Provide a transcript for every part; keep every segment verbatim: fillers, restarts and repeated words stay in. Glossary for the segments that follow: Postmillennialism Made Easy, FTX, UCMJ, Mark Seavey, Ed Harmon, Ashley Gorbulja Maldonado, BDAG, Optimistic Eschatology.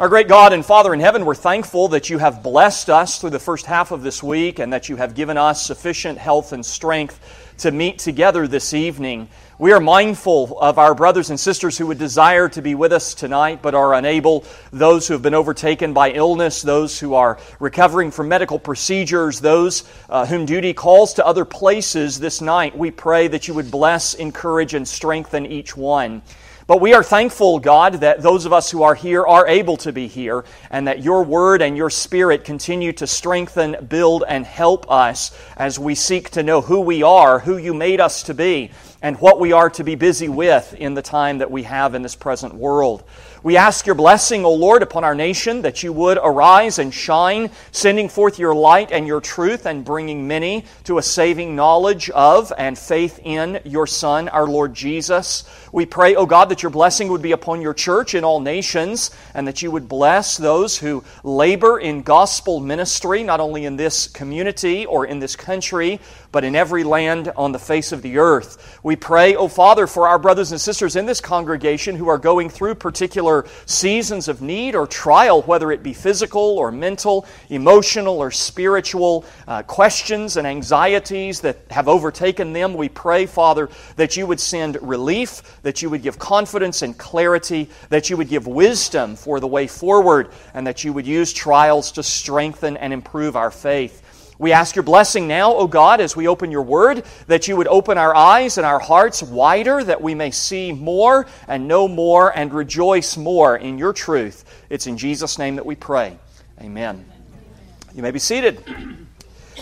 Our great God and Father in heaven, we're thankful that you have blessed us through the first half of this week and that you have given us sufficient health and strength to meet together this evening. We are mindful of our brothers and sisters who would desire to be with us tonight but are unable, those who have been overtaken by illness, those who are recovering from medical procedures, those uh, whom duty calls to other places this night. We pray that you would bless, encourage, and strengthen each one. But we are thankful, God, that those of us who are here are able to be here and that your Word and your Spirit continue to strengthen, build, and help us as we seek to know who we are, who you made us to be, and what we are to be busy with in the time that we have in this present world. We ask your blessing, O Lord, upon our nation, that you would arise and shine, sending forth your light and your truth and bringing many to a saving knowledge of and faith in your Son, our Lord Jesus. We pray, O God, that your blessing would be upon your church in all nations and that you would bless those who labor in gospel ministry, not only in this community or in this country, but in every land on the face of the earth. We pray, O Father, for our brothers and sisters in this congregation who are going through particular seasons of need or trial, whether it be physical or mental, emotional or spiritual, uh, questions and anxieties that have overtaken them. We pray, Father, that you would send relief, that you would give confidence and clarity, that you would give wisdom for the way forward, and that you would use trials to strengthen and improve our faith. We ask your blessing now, O God, as we open your Word, that you would open our eyes and our hearts wider, that we may see more and know more and rejoice more in your truth. It's in Jesus' name that we pray. Amen. You may be seated.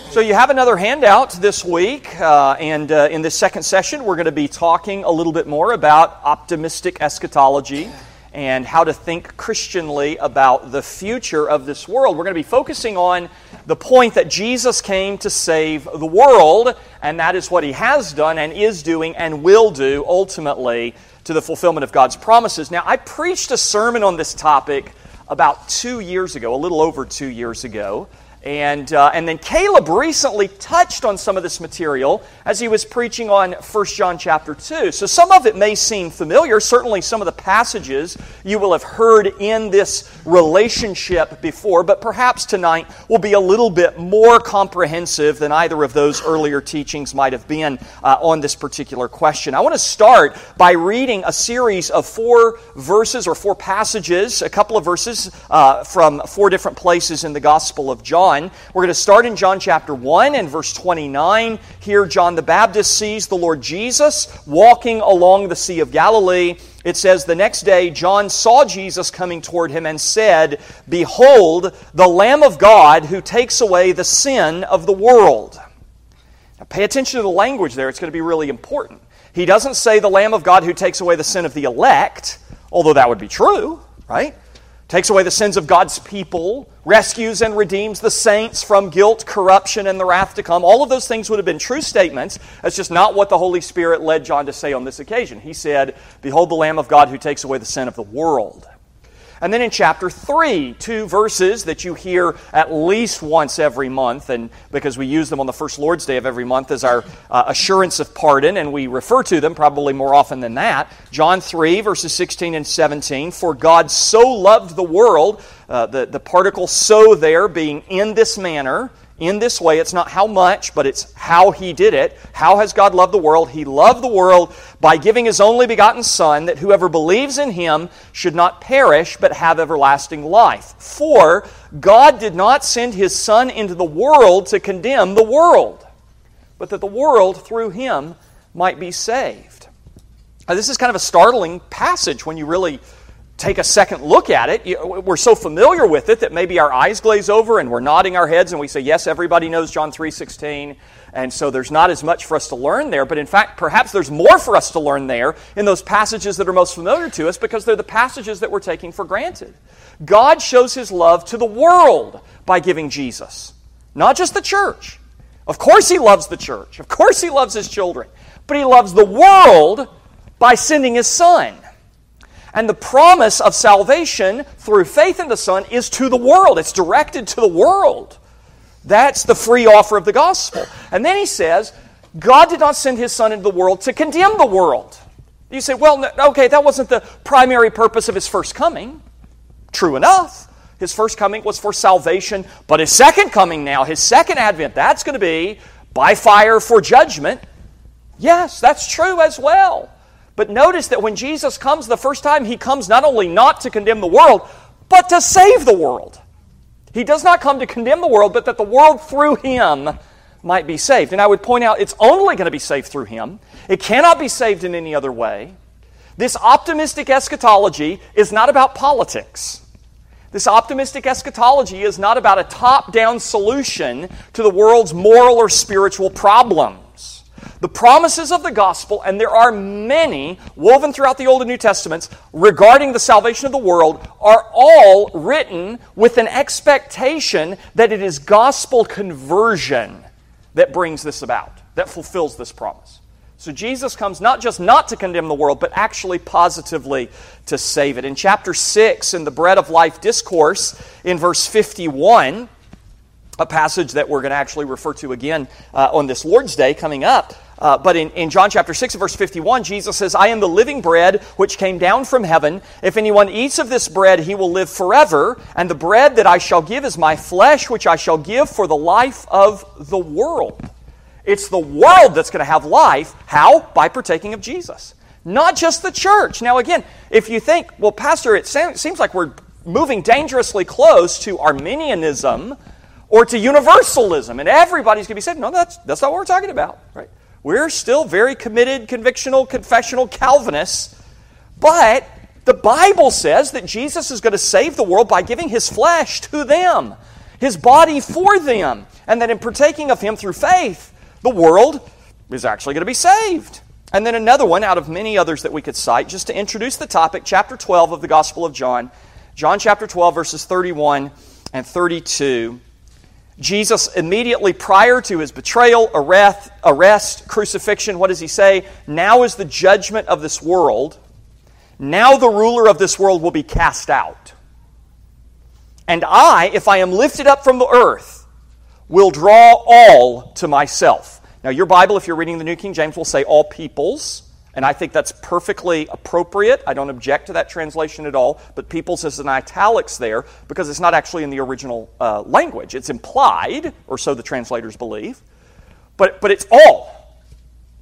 So you have another handout this week, uh, and uh, in this second session, we're going to be talking a little bit more about optimistic eschatology and how to think Christianly about the future of this world. We're going to be focusing on the point that Jesus came to save the world, and that is what He has done and is doing and will do ultimately to the fulfillment of God's promises. Now, I preached a sermon on this topic about two years ago, a little over two years ago, and uh, and then Caleb recently touched on some of this material as he was preaching on First John chapter two. So some of it may seem familiar. Certainly some of the passages you will have heard in this relationship before, but perhaps tonight will be a little bit more comprehensive than either of those earlier teachings might have been uh, on this particular question. I want to start by reading a series of four verses or four passages, a couple of verses uh, from four different places in the Gospel of John. We're going to start in John chapter one and verse twenty-nine. Here John the Baptist sees the Lord Jesus walking along the Sea of Galilee. It says, "The next day John saw Jesus coming toward him and said, 'Behold, the Lamb of God who takes away the sin of the world.'" Now pay attention to the language there. It's going to be really important. He doesn't say the Lamb of God who takes away the sin of the elect, although that would be true, right? Takes away the sins of God's people, rescues and redeems the saints from guilt, corruption, and the wrath to come. All of those things would have been true statements. That's just not what the Holy Spirit led John to say on this occasion. He said, "Behold the Lamb of God who takes away the sin of the world." And then in chapter three, two verses that you hear at least once every month, and because we use them on the first Lord's Day of every month as our uh, assurance of pardon, and we refer to them probably more often than that. John three, verses sixteen and seventeen, "For God so loved the world," uh, the, the particle "so" there being in this manner, in this way. It's not how much, but it's how He did it. How has God loved the world? He loved the world by giving His only begotten Son, that whoever believes in Him should not perish, but have everlasting life. For God did not send His Son into the world to condemn the world, but that the world through Him might be saved." Now, this is kind of a startling passage when you really take a second look at it. We're so familiar with it that maybe our eyes glaze over and we're nodding our heads and we say, yes, everybody knows John three sixteen, and so there's not as much for us to learn there. But in fact, perhaps there's more for us to learn there in those passages that are most familiar to us because they're the passages that we're taking for granted. God shows His love to the world by giving Jesus, not just the church. Of course He loves the church. Of course He loves His children. But He loves the world by sending His Son. And the promise of salvation through faith in the Son is to the world. It's directed to the world. That's the free offer of the gospel. And then He says, God did not send His Son into the world to condemn the world. You say, well, okay, that wasn't the primary purpose of His first coming. True enough, his first coming was for salvation, but his second coming now, his second advent, that's going to be by fire for judgment. Yes, that's true as well. But notice that when Jesus comes the first time, he comes not only not to condemn the world, but to save the world. He does not come to condemn the world, but that the world through him might be saved. And I would point out it's only going to be saved through him. It cannot be saved in any other way. This optimistic eschatology is not about politics. This optimistic eschatology is not about a top-down solution to the world's moral or spiritual problems. The promises of the gospel, and there are many woven throughout the Old and New Testaments regarding the salvation of the world, are all written with an expectation that it is gospel conversion that brings this about, that fulfills this promise. So Jesus comes not just not to condemn the world, but actually positively to save it. In chapter six, in the Bread of Life discourse, in verse fifty-one, a passage that we're going to actually refer to again uh, on this Lord's Day coming up, uh, but in, in John chapter six, verse fifty-one, Jesus says, "I am the living bread which came down from heaven. If anyone eats of this bread, he will live forever. And the bread that I shall give is my flesh, which I shall give for the life of the world." It's the world that's going to have life. How? By partaking of Jesus. Not just the church. Now again, if you think, well, Pastor, it seems like we're moving dangerously close to Arminianism or to universalism, and everybody's going to be saved. No, that's, that's not what we're talking about. Right? We're still very committed, convictional, confessional Calvinists, but the Bible says that Jesus is going to save the world by giving His flesh to them, His body for them, and that in partaking of Him through faith, the world is actually going to be saved. And then another one out of many others that we could cite, just to introduce the topic, chapter twelve of the Gospel of John. John chapter twelve, verses thirty-one and thirty-two. Jesus immediately prior to his betrayal, arrest, arrest, crucifixion, what does he say? "Now is the judgment of this world. Now the ruler of this world will be cast out. And I, if I am lifted up from the earth, will draw all to myself." Now, your Bible, if you're reading the New King James, will say all peoples, and I think that's perfectly appropriate. I don't object to that translation at all, but peoples is in italics there because it's not actually in the original uh, language. It's implied, or so the translators believe, but, but it's all.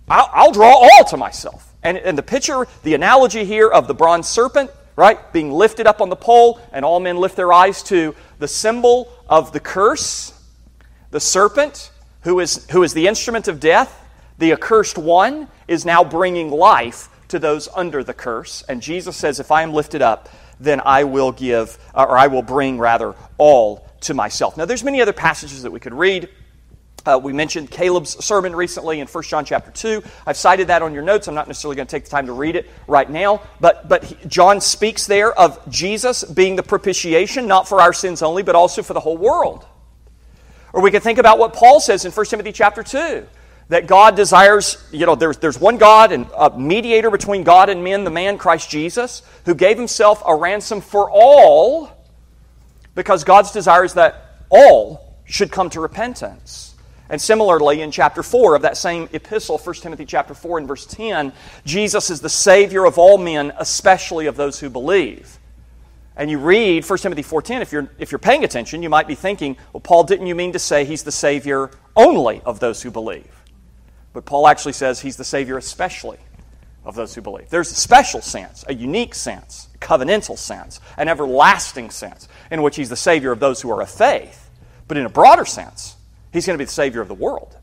I'll, I'll draw all to myself. And, and the picture, the analogy here of the bronze serpent, right, being lifted up on the pole, and all men lift their eyes to the symbol of the curse, the serpent, who is, who is the instrument of death, the accursed one, is now bringing life to those under the curse. And Jesus says, if I am lifted up, then I will give, or I will bring, rather, all to myself. Now, there's many other passages that we could read. Uh, we mentioned Caleb's sermon recently in First John chapter two. I've cited that on your notes. I'm not necessarily going to take the time to read it right now. But, but he, John speaks there of Jesus being the propitiation, not for our sins only, but also for the whole world. Or we can think about what Paul says in First Timothy chapter two, that God desires, you know, there's, there's one God and a mediator between God and men, the man Christ Jesus, who gave himself a ransom for all, because God's desire is that all should come to repentance. And similarly, in chapter four of that same epistle, First Timothy chapter four and verse ten, Jesus is the Savior of all men, especially of those who believe. And you read First Timothy four ten, if you're, if you're paying attention, you might be thinking, well, Paul, didn't you mean to say he's the Savior only of those who believe? But Paul actually says he's the Savior especially of those who believe. There's a special sense, a unique sense, a covenantal sense, an everlasting sense in which he's the Savior of those who are of faith. But in a broader sense, he's going to be the Savior of the world.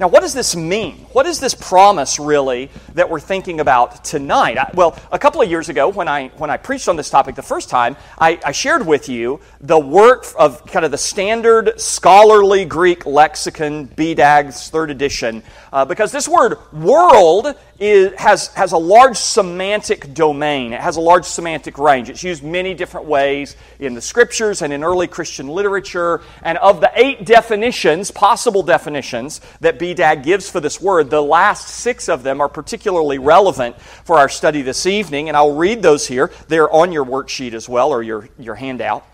Now, what does this mean? What is this promise, really, that we're thinking about tonight? I, well, a couple of years ago, when I when I preached on this topic the first time, I, I shared with you the work of kind of the standard scholarly Greek lexicon, B D A G's third edition, uh, because this word world is, has, has a large semantic domain. It has a large semantic range. It's used many different ways in the Scriptures and in early Christian literature. And of the eight definitions, possible definitions, that B D A G gives for this word, the last six of them are particularly relevant for our study this evening, and I'll read those here. They're on your worksheet as well, or your, your handout.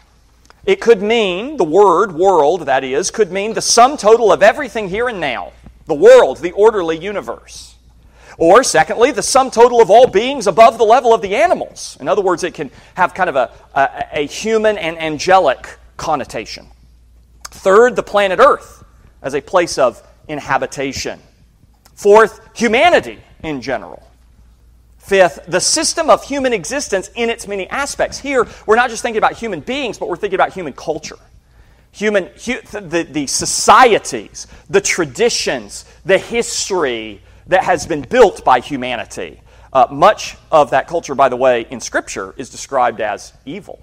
It could mean, the word, world, that is, could mean the sum total of everything here and now, the world, the orderly universe. Or, secondly, the sum total of all beings above the level of the animals. In other words, it can have kind of a, a, a human and angelic connotation. Third, the planet Earth as a place of inhabitation. Fourth, humanity in general. Fifth, the system of human existence in its many aspects. Here, we're not just thinking about human beings, but we're thinking about human culture. Human, hu- the, the societies, the traditions, the history that has been built by humanity. Uh, much of that culture, by the way, in Scripture is described as evil,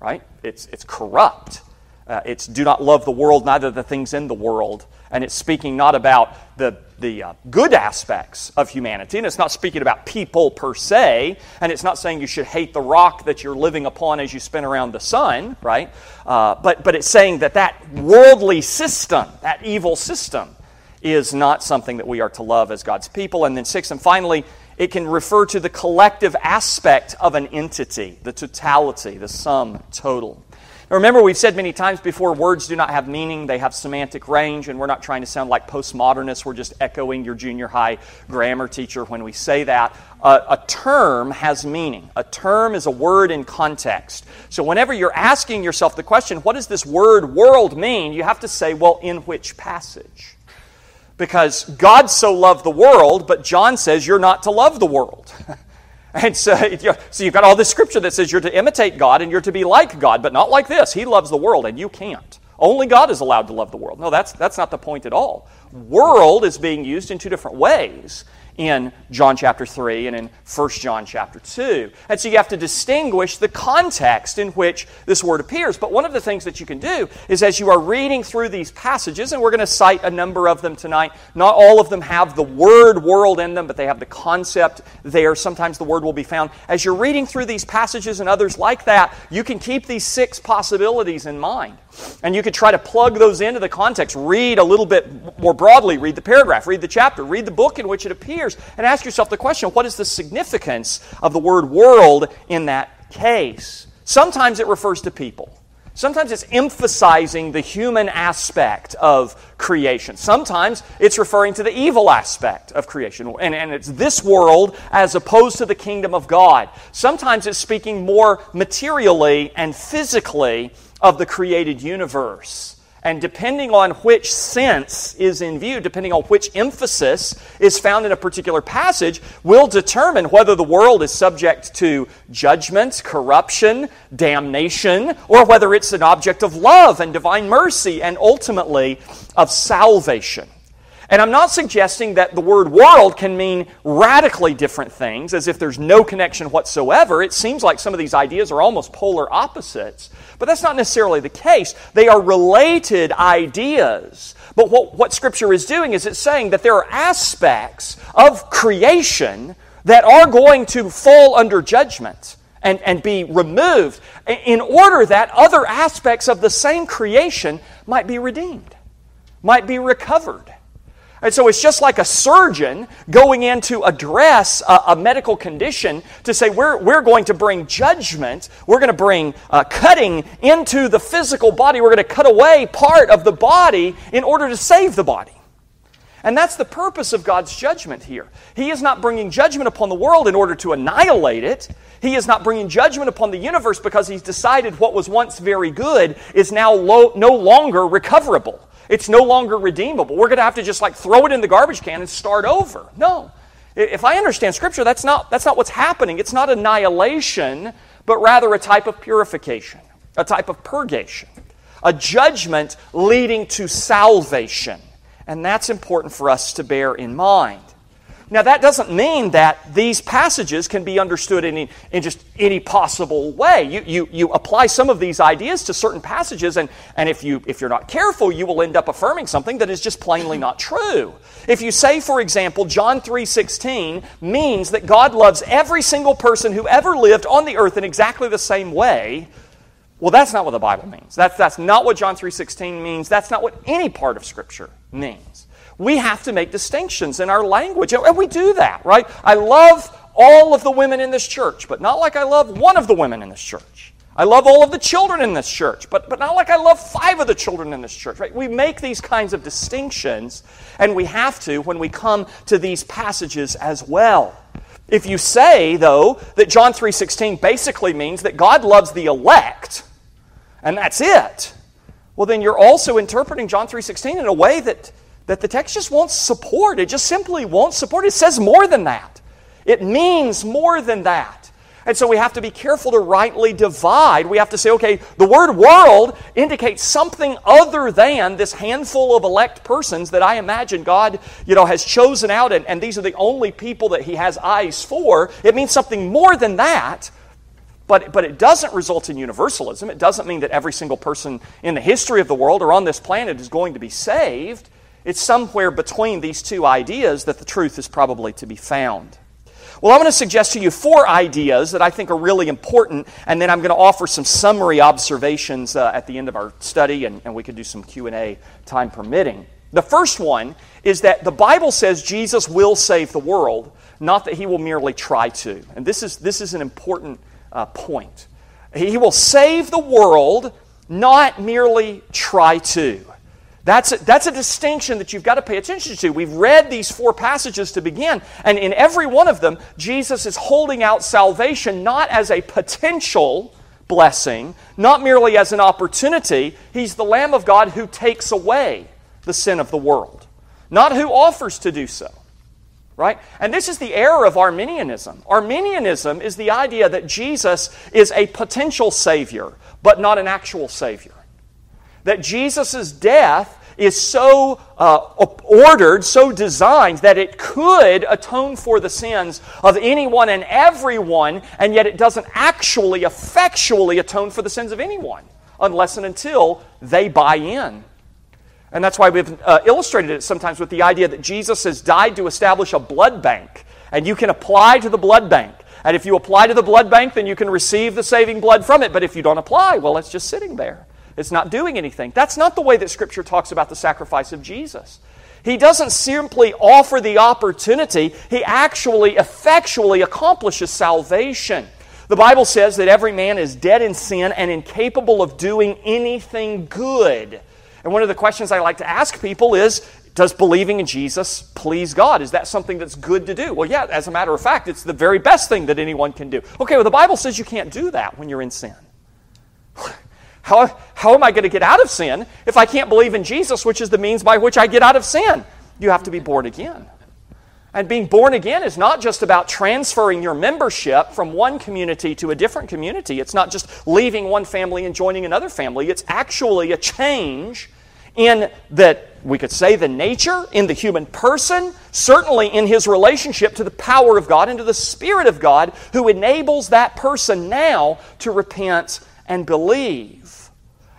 right? It's, it's corrupt. Uh, it's do not love the world, neither the things in the world. And it's speaking not about the, the uh, good aspects of humanity, and it's not speaking about people per se, and it's not saying you should hate the rock that you're living upon as you spin around the sun, right? Uh, but, but it's saying that that worldly system, that evil system, is not something that we are to love as God's people. And then sixth and finally, it can refer to the collective aspect of an entity, the totality, the sum total. Remember, we've said many times before, words do not have meaning, they have semantic range, and we're not trying to sound like postmodernists, we're just echoing your junior high grammar teacher when we say that. Uh, a term has meaning. A term is a word in context. So whenever you're asking yourself the question, what does this word world mean, you have to say, well, in which passage? Because God so loved the world, but John says you're not to love the world. And so, so you've got all this scripture that says you're to imitate God and you're to be like God, but not like this. He loves the world and you can't. Only God is allowed to love the world. No, that's, that's not the point at all. World is being used in two different ways in John chapter three and in First John chapter two. And so you have to distinguish the context in which this word appears. But one of the things that you can do is as you are reading through these passages, and we're going to cite a number of them tonight, not all of them have the word world in them, but they have the concept there. Sometimes the word will be found. As you're reading through these passages and others like that, you can keep these six possibilities in mind. And you could try to plug those into the context. Read a little bit more broadly. Read the paragraph. Read the chapter. Read the book in which it appears. And ask yourself the question, what is the significance of the word world in that case? Sometimes it refers to people. Sometimes it's emphasizing the human aspect of creation. Sometimes it's referring to the evil aspect of creation. And, and it's this world as opposed to the kingdom of God. Sometimes it's speaking more materially and physically of the created universe. And depending on which sense is in view, depending on which emphasis is found in a particular passage, will determine whether the world is subject to judgment, corruption, damnation, or whether it's an object of love and divine mercy and ultimately of salvation. And I'm not suggesting that the word world can mean radically different things, as if there's no connection whatsoever. It seems like some of these ideas are almost polar opposites, but that's not necessarily the case. They are related ideas. But what, what Scripture is doing is it's saying that there are aspects of creation that are going to fall under judgment and, and be removed in order that other aspects of the same creation might be redeemed, might be recovered. And so it's just like a surgeon going in to address a, a medical condition to say, we're, we're going to bring judgment, we're going to bring uh, cutting into the physical body, we're going to cut away part of the body in order to save the body. And that's the purpose of God's judgment here. He is not bringing judgment upon the world in order to annihilate it. He is not bringing judgment upon the universe because He's decided what was once very good is now lo- no longer recoverable. It's no longer redeemable. We're going to have to just like throw it in the garbage can and start over. No. If I understand Scripture, that's not, that's not what's happening. It's not annihilation, but rather a type of purification, a type of purgation, a judgment leading to salvation. And that's important for us to bear in mind. Now, that doesn't mean that these passages can be understood in, in just any possible way. You, you, you apply some of these ideas to certain passages, and, and if you, if you're not careful, you will end up affirming something that is just plainly not true. If you say, for example, John three sixteen means that God loves every single person who ever lived on the earth in exactly the same way, well, that's not what the Bible means. That's, that's not what John three sixteen means. That's not what any part of Scripture means. We have to make distinctions in our language, and we do that, right? I love all of the women in this church, but not like I love one of the women in this church. I love all of the children in this church, but, but not like I love five of the children in this church, right? We make these kinds of distinctions, and we have to when we come to these passages as well. If you say, though, that John three sixteen basically means that God loves the elect, and that's it, well, then you're also interpreting John three sixteen in a way that, that the text just won't support. It just simply won't support. It says more than that. It means more than that. And so we have to be careful to rightly divide. We have to say, okay, the word world indicates something other than this handful of elect persons that I imagine God, you know, has chosen out, and, and these are the only people that He has eyes for. It means something more than that, but, but it doesn't result in universalism. It doesn't mean that every single person in the history of the world or on this planet is going to be saved. It's somewhere between these two ideas that the truth is probably to be found. Well, I'm going to suggest to you four ideas that I think are really important, and then I'm going to offer some summary observations uh, at the end of our study, and, and we could do some Q and A, time permitting. The first one is that the Bible says Jesus will save the world, not that He will merely try to. And this is, this is an important uh, point. He will save the world, not merely try to. That's a, that's a distinction that you've got to pay attention to. We've read these four passages to begin, and in every one of them, Jesus is holding out salvation not as a potential blessing, not merely as an opportunity. He's the Lamb of God who takes away the sin of the world, not who offers to do so. Right? And this is the error of Arminianism. Arminianism is the idea that Jesus is a potential Savior, but not an actual Savior. That Jesus' death is so uh, ordered, so designed, that it could atone for the sins of anyone and everyone, and yet it doesn't actually, effectually atone for the sins of anyone, unless and until they buy in. And that's why we've uh, illustrated it sometimes with the idea that Jesus has died to establish a blood bank, and you can apply to the blood bank. And if you apply to the blood bank, then you can receive the saving blood from it, but if you don't apply, well, it's just sitting there. It's not doing anything. That's not the way that Scripture talks about the sacrifice of Jesus. He doesn't simply offer the opportunity. He actually effectually accomplishes salvation. The Bible says that every man is dead in sin and incapable of doing anything good. And one of the questions I like to ask people is, does believing in Jesus please God? Is that something that's good to do? Well, yeah, as a matter of fact, it's the very best thing that anyone can do. Okay, well, the Bible says you can't do that when you're in sin. How, how am I going to get out of sin if I can't believe in Jesus, which is the means by which I get out of sin? You have to be born again. And being born again is not just about transferring your membership from one community to a different community. It's not just leaving one family and joining another family. It's actually a change in that, we could say, the nature, in the human person, certainly in his relationship to the power of God and to the Spirit of God, who enables that person now to repent and believe.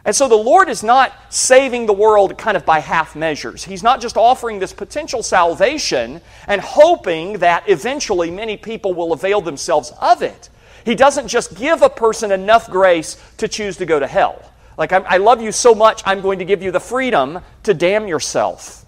And so the Lord is not saving the world kind of by half measures. He's not just offering this potential salvation and hoping that eventually many people will avail themselves of it. He doesn't just give a person enough grace to choose to go to hell. Like, I'm, I love you so much, I'm going to give you the freedom to damn yourself.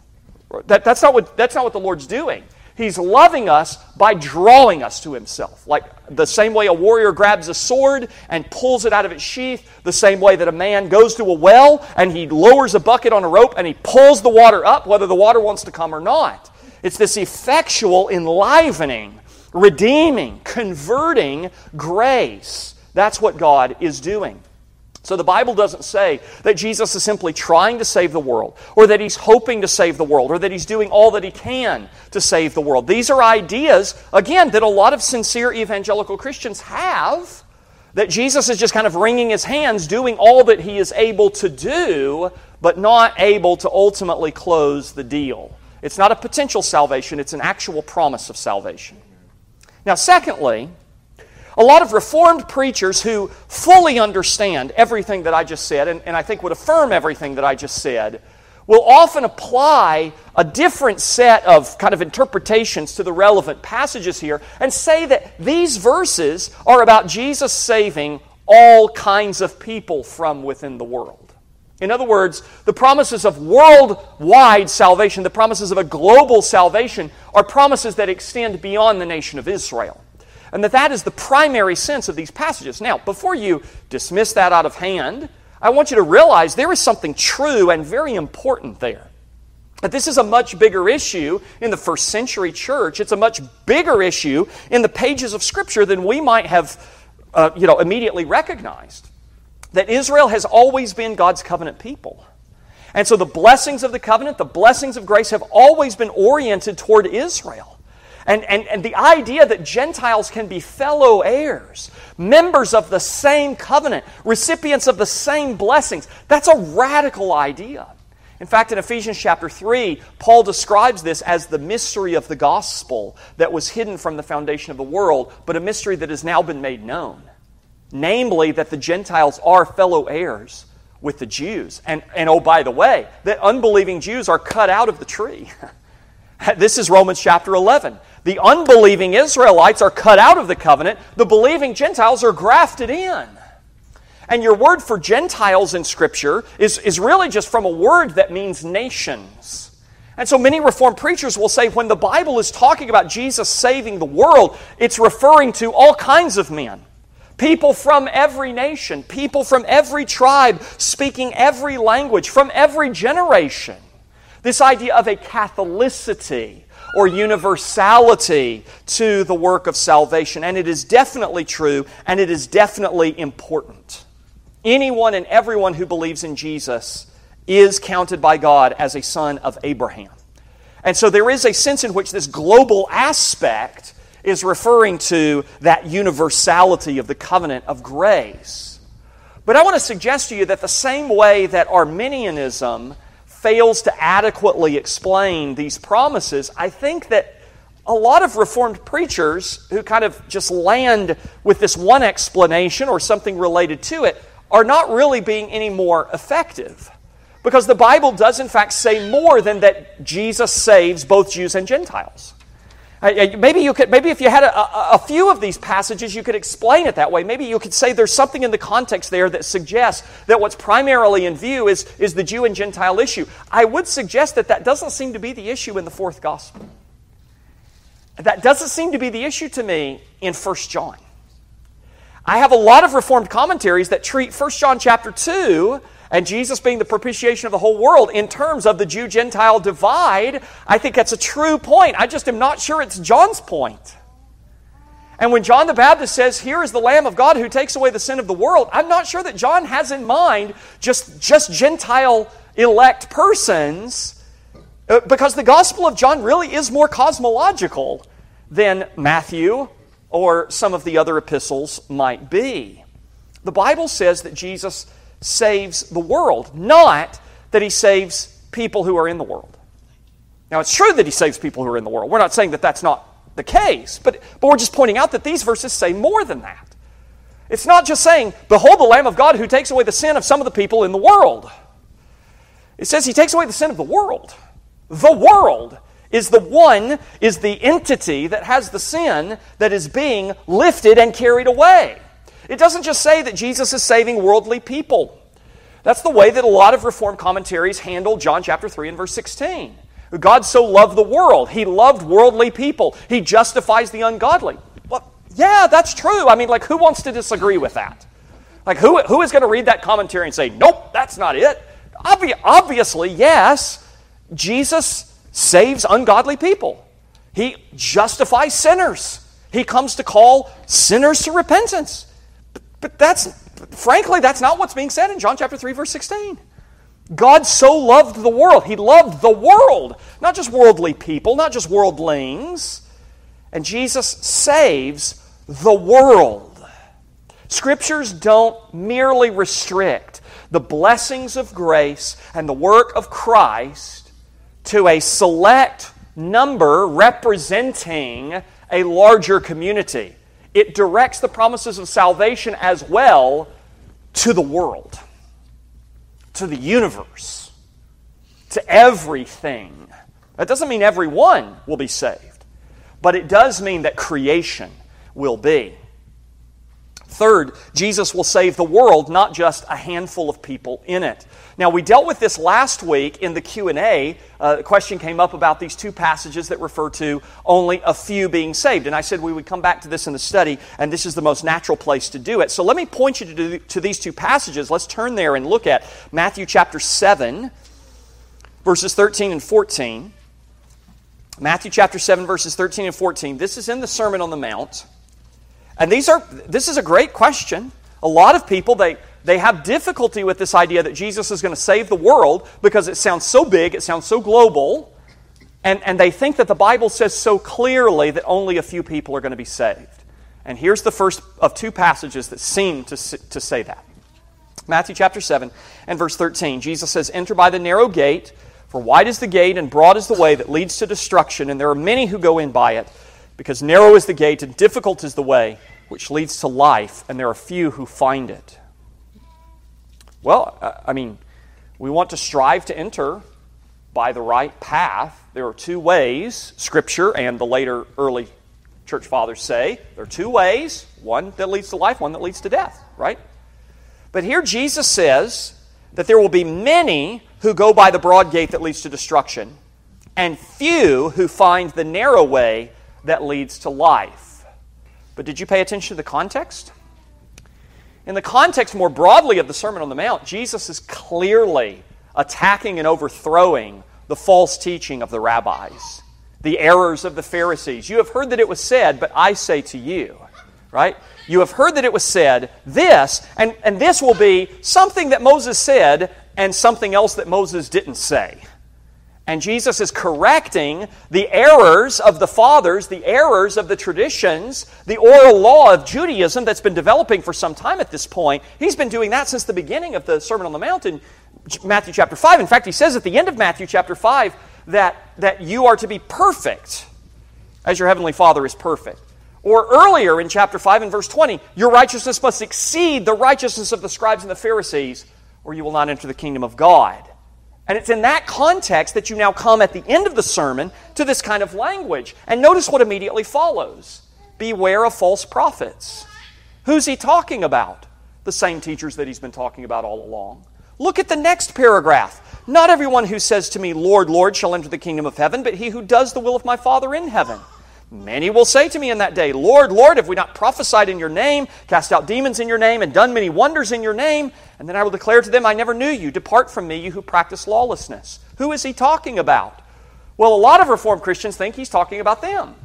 That, that's not what, that's not what the Lord's doing. He's loving us by drawing us to Himself. Like the same way a warrior grabs a sword and pulls it out of its sheath, the same way that a man goes to a well and he lowers a bucket on a rope and he pulls the water up, whether the water wants to come or not. It's this effectual, enlivening, redeeming, converting grace. That's what God is doing. So the Bible doesn't say that Jesus is simply trying to save the world, or that He's hoping to save the world, or that He's doing all that He can to save the world. These are ideas, again, that a lot of sincere evangelical Christians have, that Jesus is just kind of wringing His hands, doing all that He is able to do, but not able to ultimately close the deal. It's not a potential salvation, it's an actual promise of salvation. Now, secondly, a lot of Reformed preachers who fully understand everything that I just said, and, and I think would affirm everything that I just said, will often apply a different set of kind of interpretations to the relevant passages here and say that these verses are about Jesus saving all kinds of people from within the world. In other words, the promises of worldwide salvation, the promises of a global salvation, are promises that extend beyond the nation of Israel. and that that is the primary sense of these passages. Now, before you dismiss that out of hand, I want you to realize there is something true and very important there. But this is a much bigger issue in the first century church. It's a much bigger issue in the pages of Scripture than we might have uh, you know, immediately recognized. That Israel has always been God's covenant people. And so the blessings of the covenant, the blessings of grace have always been oriented toward Israel. And, and, and the idea that Gentiles can be fellow heirs, members of the same covenant, recipients of the same blessings, that's a radical idea. In fact, in Ephesians chapter three, Paul describes this as the mystery of the gospel that was hidden from the foundation of the world, but a mystery that has now been made known. Namely, that the Gentiles are fellow heirs with the Jews. And, and oh, by the way, that unbelieving Jews are cut out of the tree. This is Romans chapter eleven. The unbelieving Israelites are cut out of the covenant. The believing Gentiles are grafted in. And your word for Gentiles in Scripture is, is really just from a word that means nations. And so many Reformed preachers will say when the Bible is talking about Jesus saving the world, it's referring to all kinds of men. People from every nation, people from every tribe, speaking every language, from every generation. This idea of a Catholicity or universality to the work of salvation. And it is definitely true, and it is definitely important. Anyone and everyone who believes in Jesus is counted by God as a son of Abraham. And so there is a sense in which this global aspect is referring to that universality of the covenant of grace. But I want to suggest to you that the same way that Arminianism fails to adequately explain these promises, I think that a lot of Reformed preachers who kind of just land with this one explanation or something related to it are not really being any more effective. Because the Bible does in fact say more than that Jesus saves both Jews and Gentiles. Maybe you could. Maybe if you had a, a few of these passages, you could explain it that way. Maybe you could say there's something in the context there that suggests that what's primarily in view is, is the Jew and Gentile issue. I would suggest that that doesn't seem to be the issue in the fourth gospel. That doesn't seem to be the issue to me in First John. I have a lot of Reformed commentaries that treat First John chapter two and Jesus being the propitiation of the whole world in terms of the Jew-Gentile divide. I think that's a true point. I just am not sure it's John's point. And when John the Baptist says, "Here is the Lamb of God who takes away the sin of the world," I'm not sure that John has in mind just, just Gentile elect persons, because the Gospel of John really is more cosmological than Matthew or some of the other epistles might be. The Bible says that Jesus saves the world, not that He saves people who are in the world. Now, it's true that He saves people who are in the world. We're not saying that that's not the case, but, but we're just pointing out that these verses say more than that. It's not just saying, "Behold the Lamb of God who takes away the sin of some of the people in the world." It says He takes away the sin of the world. The world is the one, is the entity that has the sin that is being lifted and carried away. It doesn't just say that Jesus is saving worldly people. That's the way that a lot of Reformed commentaries handle John chapter three and verse sixteen. God so loved the world. He loved worldly people. He justifies the ungodly. Well, yeah, that's true. I mean, like, who wants to disagree with that? Like, who, who is going to read that commentary and say, "Nope, that's not it"? Obvi- obviously, yes, Jesus saves ungodly people. He justifies sinners. He comes to call sinners to repentance. But that's, frankly, that's not what's being said in John chapter three, verse sixteen. God so loved the world. He loved the world, not just worldly people, not just worldlings. And Jesus saves the world. Scriptures don't merely restrict the blessings of grace and the work of Christ to a select number representing a larger community. It directs the promises of salvation as well to the world, to the universe, to everything. That doesn't mean everyone will be saved, but it does mean that creation will be. Third, Jesus will save the world, not just a handful of people in it. Now, we dealt with this last week in the Q and A. Uh, the question came up about these two passages that refer to only a few being saved. And I said we would come back to this in the study, and this is the most natural place to do it. So let me point you to, do, to these two passages. Let's turn there and look at Matthew chapter seven, verses thirteen and fourteen. Matthew chapter seven, verses thirteen and fourteen. This is in the Sermon on the Mount. And these are this is a great question. A lot of people, they, they have difficulty with this idea that Jesus is going to save the world because it sounds so big, it sounds so global, and, and they think that the Bible says so clearly that only a few people are going to be saved. And here's the first of two passages that seem to, to say that. Matthew chapter seven and verse thirteen. Jesus says, "Enter by the narrow gate, for wide is the gate and broad is the way that leads to destruction, and there are many who go in by it. Because narrow is the gate and difficult is the way which leads to life, and there are few who find it." Well, I mean, we want to strive to enter by the right path. There are two ways, Scripture and the later early church fathers say. There are two ways, one that leads to life, one that leads to death, right? But here Jesus says that there will be many who go by the broad gate that leads to destruction, and few who find the narrow way that leads to life. But did you pay attention to the context? In the context more broadly of the Sermon on the Mount, Jesus is clearly attacking and overthrowing the false teaching of the rabbis, the errors of the Pharisees. You have heard that it was said, but I say to you, right? You have heard that it was said this, and, and this will be something that Moses said and something else that Moses didn't say. And Jesus is correcting the errors of the fathers, the errors of the traditions, the oral law of Judaism that's been developing for some time at this point. He's been doing that since the beginning of the Sermon on the Mount in Matthew chapter five. In fact, he says at the end of Matthew chapter five that, that you are to be perfect as your heavenly Father is perfect. Or earlier in chapter five and verse twenty, your righteousness must exceed the righteousness of the scribes and the Pharisees, or you will not enter the kingdom of God. And it's in that context that you now come at the end of the sermon to this kind of language. And notice what immediately follows. Beware of false prophets. Who's he talking about? The same teachers that he's been talking about all along. Look at the next paragraph. "Not everyone who says to me, 'Lord, Lord,' shall enter the kingdom of heaven, but he who does the will of my Father in heaven. Many will say to me in that day, 'Lord, Lord, have we not prophesied in your name, cast out demons in your name, and done many wonders in your name?' And then I will declare to them, 'I never knew you. Depart from me, you who practice lawlessness.'" Who is he talking about? Well, a lot of Reformed Christians think he's talking about them.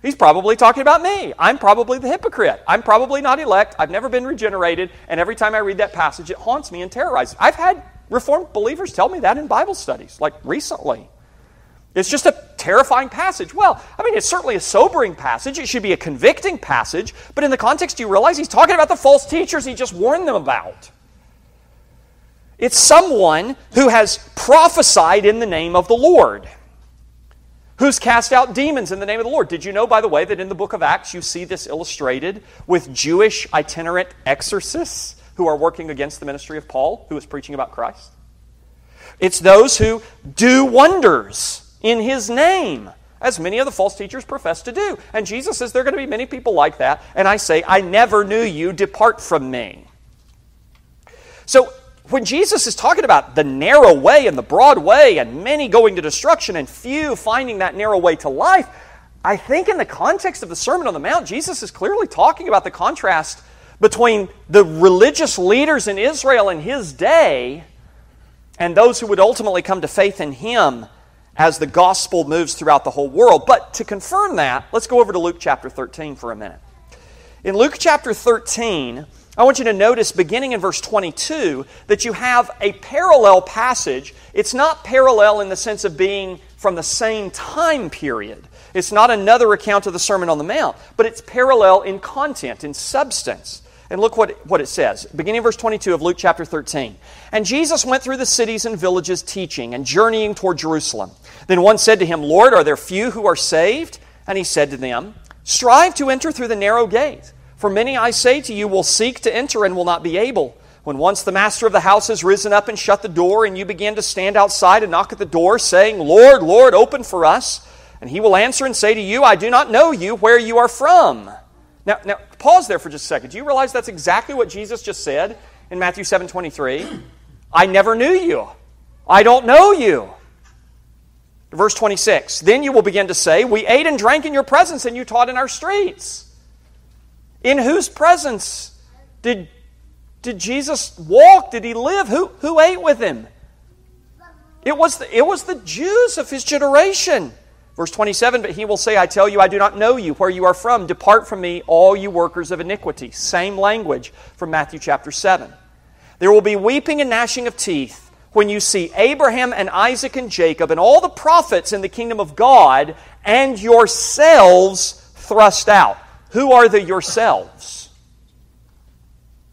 He's probably talking about me. I'm probably the hypocrite. I'm probably not elect. I've never been regenerated. And every time I read that passage, it haunts me and terrorizes me. I've had Reformed believers tell me that in Bible studies, like recently. It's just a terrifying passage. Well, I mean, it's certainly a sobering passage. It should be a convicting passage. But in the context, you realize he's talking about the false teachers he just warned them about. It's someone who has prophesied in the name of the Lord, who's cast out demons in the name of the Lord. Did you know, by the way, that in the book of Acts, you see this illustrated with Jewish itinerant exorcists who are working against the ministry of Paul, who is preaching about Christ? It's those who do wonders in his name, as many of the false teachers profess to do. And Jesus says, there are going to be many people like that. And I say, I never knew you. Depart from me. So when Jesus is talking about the narrow way and the broad way and many going to destruction and few finding that narrow way to life, I think in the context of the Sermon on the Mount, Jesus is clearly talking about the contrast between the religious leaders in Israel in his day and those who would ultimately come to faith in him as the gospel moves throughout the whole world. But to confirm that, let's go over to Luke chapter thirteen for a minute. In Luke chapter thirteen, I want you to notice, beginning in verse twenty-two, that you have a parallel passage. It's not parallel in the sense of being from the same time period. It's not another account of the Sermon on the Mount, but it's parallel in content, in substance. And look what, what it says, beginning in verse twenty-two of Luke chapter thirteen. "And Jesus went through the cities and villages teaching and journeying toward Jerusalem. Then one said to him, 'Lord, are there few who are saved?' And he said to them, 'Strive to enter through the narrow gate. For many, I say to you, will seek to enter and will not be able. When once the master of the house has risen up and shut the door, and you begin to stand outside and knock at the door, saying, 'Lord, Lord, open for us.' And he will answer and say to you, 'I do not know you, where you are from.'" Now, now Pause there for just a second. Do you realize that's exactly what Jesus just said in Matthew seven twenty-three? I never knew you. I don't know you. Verse twenty-six, then you will begin to say, we ate and drank in your presence and you taught in our streets. In whose presence did, did Jesus walk? Did he live? Who, who ate with him? It was, the, it was the Jews of his generation. Verse twenty-seven, but he will say, I tell you, I do not know you, where you are from. Depart from me, all you workers of iniquity. Same language from Matthew chapter seven. There will be weeping and gnashing of teeth when you see Abraham and Isaac and Jacob and all the prophets in the kingdom of God and yourselves thrust out. Who are the yourselves?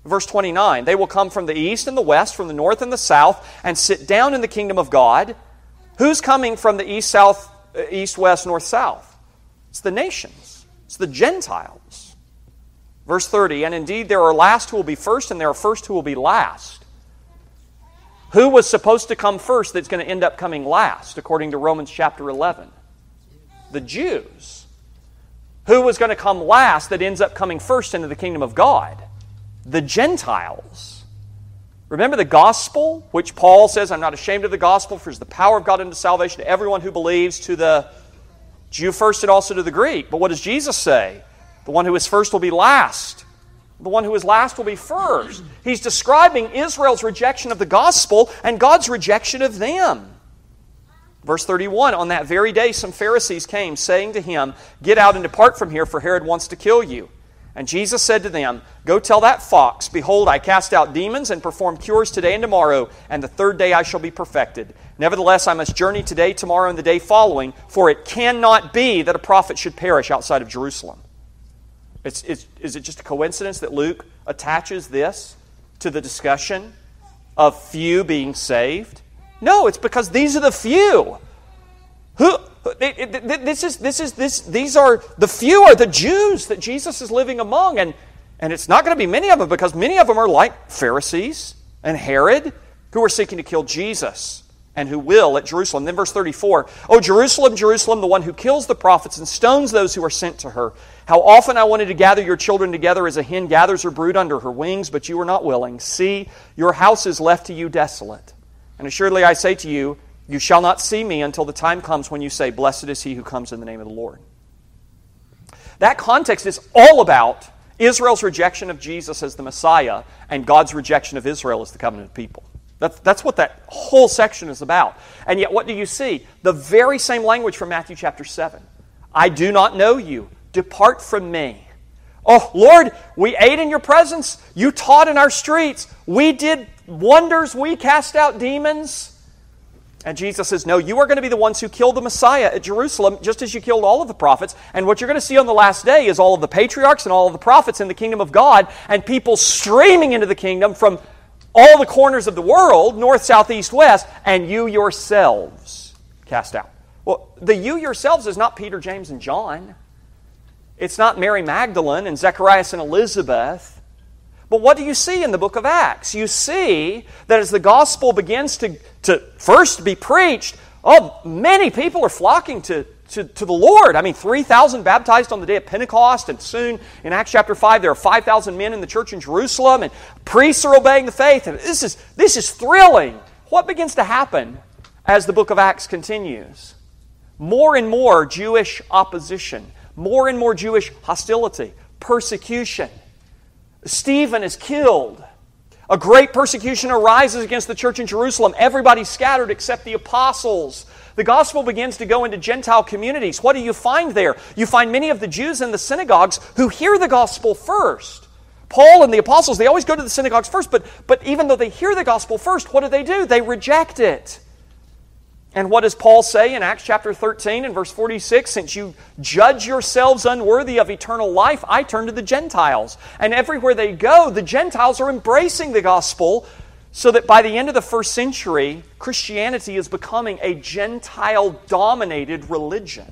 Verse twenty-nine, they will come from the east and the west, from the north and the south, and sit down in the kingdom of God. Who's coming from the east, south, east, west, north, south? It's the nations. It's the Gentiles. Verse thirty, and indeed there are last who will be first, and there are first who will be last. Who was supposed to come first that's going to end up coming last, according to Romans chapter eleven? The Jews. Who was going to come last that ends up coming first into the kingdom of God? The Gentiles. Remember the gospel, which Paul says, I'm not ashamed of the gospel, for it is the power of God unto salvation to everyone who believes, to the Jew first and also to the Greek. But what does Jesus say? The one who is first will be last. The one who is last will be first. He's describing Israel's rejection of the gospel and God's rejection of them. Verse thirty-one, on that very day some Pharisees came, saying to him, get out and depart from here, for Herod wants to kill you. And Jesus said to them, go tell that fox, behold, I cast out demons and perform cures today and tomorrow, and the third day I shall be perfected. Nevertheless, I must journey today, tomorrow, and the day following, for it cannot be that a prophet should perish outside of Jerusalem. It's, it's, is it just a coincidence that Luke attaches this to the discussion of few being saved? No, it's because these are the few. Who? It, it, this is this is this. These are the few are the Jews that Jesus is living among, and and it's not going to be many of them, because many of them are like Pharisees and Herod, who are seeking to kill Jesus and who will at Jerusalem. Then verse thirty-four, O Jerusalem, Jerusalem, the one who kills the prophets and stones those who are sent to her. How often I wanted to gather your children together as a hen gathers her brood under her wings, but you were not willing. See, your house is left to you desolate. And assuredly I say to you, you shall not see me until the time comes when you say, blessed is he who comes in the name of the Lord. That context is all about Israel's rejection of Jesus as the Messiah and God's rejection of Israel as the covenant people. That's, that's what that whole section is about. And yet what do you see? The very same language from Matthew chapter seven. I do not know you. Depart from me. Oh, Lord, we ate in your presence. You taught in our streets. We did wonders. We cast out demons. And Jesus says, no, you are going to be the ones who killed the Messiah at Jerusalem, just as you killed all of the prophets. And what you're going to see on the last day is all of the patriarchs and all of the prophets in the kingdom of God, and people streaming into the kingdom from all the corners of the world, north, south, east, west, and you yourselves cast out. Well, the you yourselves is not Peter, James, and John. It's not Mary Magdalene and Zacharias and Elizabeth. But what do you see in the book of Acts? You see that as the gospel begins to, to first be preached, oh, many people are flocking to, to, to the Lord. I mean, three thousand baptized on the day of Pentecost, and soon in Acts chapter five, there are five thousand men in the church in Jerusalem, and priests are obeying the faith. And this is, this is thrilling. What begins to happen as the book of Acts continues? More and more Jewish opposition, more and more Jewish hostility, persecution. Stephen is killed. A great persecution arises against the church in Jerusalem. Everybody's scattered except the apostles. The gospel begins to go into Gentile communities. What do you find there? You find many of the Jews in the synagogues who hear the gospel first. Paul and the apostles, they always go to the synagogues first, but, but even though they hear the gospel first, what do they do? They reject it. And what does Paul say in Acts chapter thirteen and verse forty-six? Since you judge yourselves unworthy of eternal life, I turn to the Gentiles. And everywhere they go, the Gentiles are embracing the gospel, so that by the end of the first century, Christianity is becoming a Gentile-dominated religion.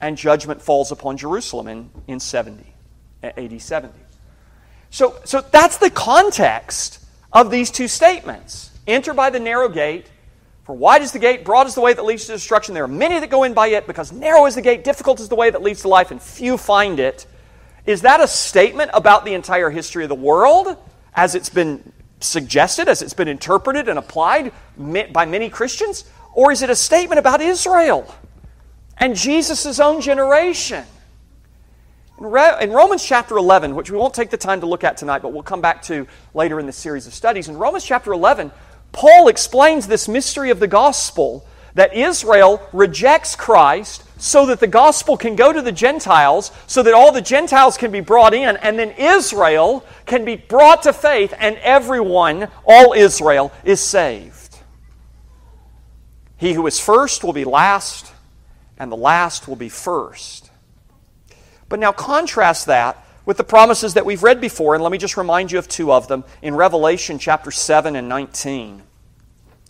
And judgment falls upon Jerusalem in, in seventy, A D seventy. So, so that's the context of these two statements. Enter by the narrow gate. For wide is the gate, broad is the way that leads to destruction. There are many that go in by it, because narrow is the gate, difficult is the way that leads to life, and few find it. Is that a statement about the entire history of the world, as it's been suggested, as it's been interpreted and applied by many Christians? Or is it a statement about Israel and Jesus' own generation? In Romans chapter eleven, which we won't take the time to look at tonight, but we'll come back to later in this series of studies, in Romans chapter eleven, Paul explains this mystery of the gospel, that Israel rejects Christ so that the gospel can go to the Gentiles, so that all the Gentiles can be brought in, and then Israel can be brought to faith, and everyone, all Israel, is saved. He who is first will be last, and the last will be first. But now contrast that with the promises that we've read before, and let me just remind you of two of them in Revelation chapter seven and nineteen.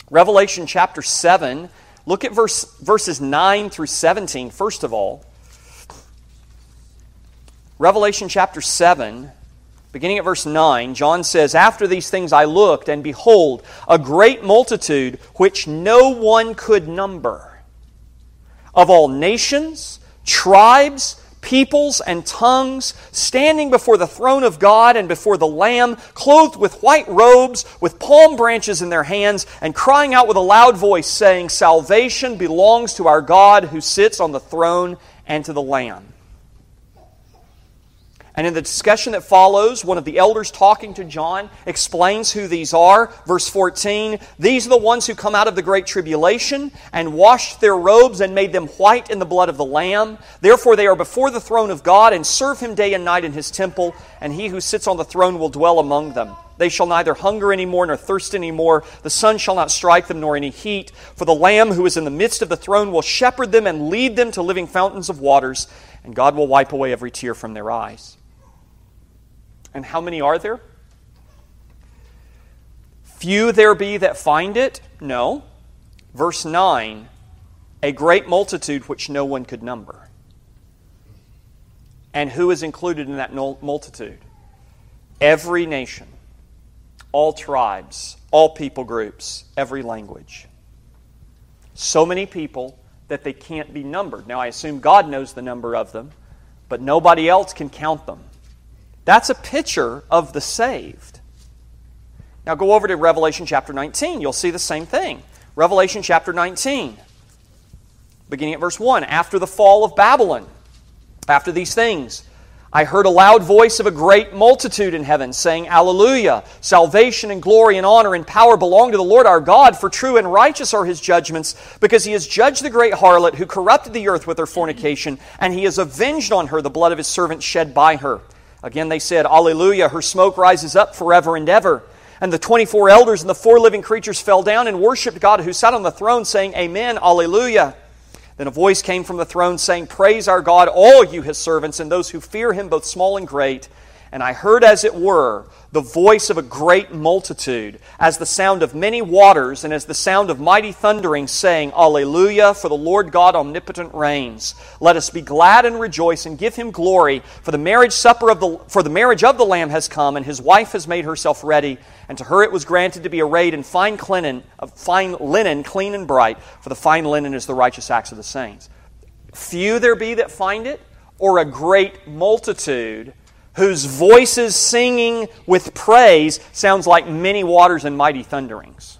Revelation chapter seven, look at verse, verses nine through seventeen, first of all. Revelation chapter seven, beginning at verse nine, John says, "After these things I looked, and behold, a great multitude, which no one could number, of all nations, tribes, peoples, and tongues, standing before the throne of God and before the Lamb, clothed with white robes, with palm branches in their hands, and crying out with a loud voice, saying, 'Salvation belongs to our God who sits on the throne and to the Lamb.'" And in the discussion that follows, one of the elders talking to John explains who these are. Verse fourteen, "These are the ones who come out of the great tribulation and washed their robes and made them white in the blood of the Lamb. Therefore they are before the throne of God and serve Him day and night in His temple, and He who sits on the throne will dwell among them. They shall neither hunger any more nor thirst any more. The sun shall not strike them nor any heat. For the Lamb who is in the midst of the throne will shepherd them and lead them to living fountains of waters, and God will wipe away every tear from their eyes." And how many are there? "Few there be that find it." No. Verse nine, "A great multitude which no one could number." And who is included in that multitude? Every nation, all tribes, all people groups, every language. So many people that they can't be numbered. Now I assume God knows the number of them, but nobody else can count them. That's a picture of the saved. Now go over to Revelation chapter nineteen. You'll see the same thing. Revelation chapter nineteen, beginning at verse one. "After the fall of Babylon, after these things, I heard a loud voice of a great multitude in heaven, saying, 'Alleluia! Salvation and glory and honor and power belong to the Lord our God, for true and righteous are His judgments, because He has judged the great harlot who corrupted the earth with her fornication, and He has avenged on her the blood of His servants shed by her.' Again they said, 'Alleluia! Her smoke rises up forever and ever.' And the twenty-four elders and the four living creatures fell down and worshipped God who sat on the throne, saying, 'Amen, Alleluia!' Then a voice came from the throne saying, 'Praise our God, all you His servants, and those who fear Him, both small and great.' And I heard, as it were, the voice of a great multitude, as the sound of many waters, and as the sound of mighty thundering, saying, 'Alleluia, for the Lord God omnipotent reigns. Let us be glad and rejoice and give Him glory, for the marriage supper of the for the marriage of the Lamb has come, and His wife has made herself ready. And to her it was granted to be arrayed in fine linen, fine linen, clean and bright, for the fine linen is the righteous acts of the saints.' Few there be that find it, or a great multitude, whose voices singing with praise sounds like many waters and mighty thunderings."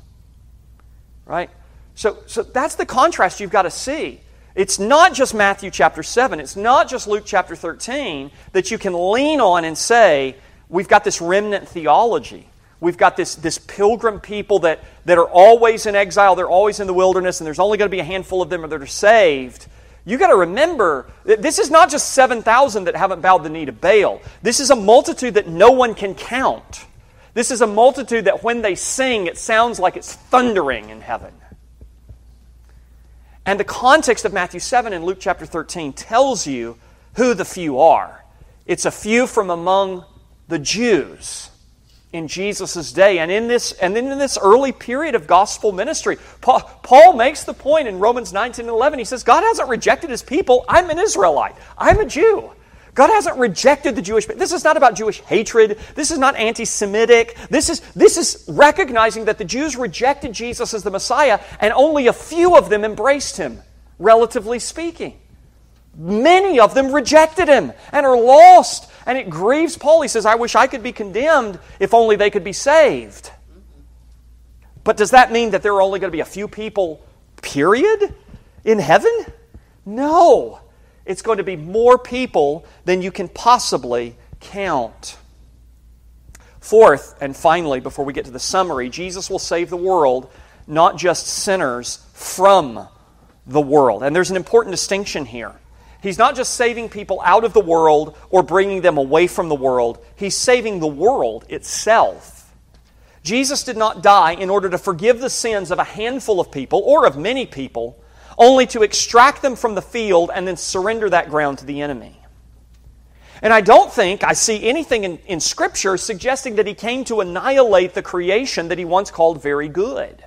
Right? So, so that's the contrast you've got to see. It's not just Matthew chapter seven. It's not just Luke chapter thirteen that you can lean on and say, we've got this remnant theology. We've got this, this pilgrim people that, that are always in exile. They're always in the wilderness, and there's only going to be a handful of them that are saved. You've got to remember that this is not just seven thousand that haven't bowed the knee to Baal. This is a multitude that no one can count. This is a multitude that when they sing, it sounds like it's thundering in heaven. And the context of Matthew seven and Luke chapter thirteen tells you who the few are. It's a few from among the Jews in Jesus' day. And in this, and in this early period of gospel ministry, Paul, Paul makes the point in Romans nineteen and eleven. He says, God hasn't rejected His people. I'm an Israelite. I'm a Jew. God hasn't rejected the Jewish people. This is not about Jewish hatred. This is not anti-Semitic. This is, this is recognizing that the Jews rejected Jesus as the Messiah, and only a few of them embraced Him, relatively speaking. Many of them rejected Him and are lost. And it grieves Paul. He says, I wish I could be condemned if only they could be saved. But does that mean that there are only going to be a few people, period, in heaven? No. It's going to be more people than you can possibly count. Fourth, and finally, before we get to the summary, Jesus will save the world, not just sinners from the world. And there's an important distinction here. He's not just saving people out of the world or bringing them away from the world. He's saving the world itself. Jesus did not die in order to forgive the sins of a handful of people or of many people, only to extract them from the field and then surrender that ground to the enemy. And I don't think I see anything in, in Scripture suggesting that He came to annihilate the creation that He once called very good.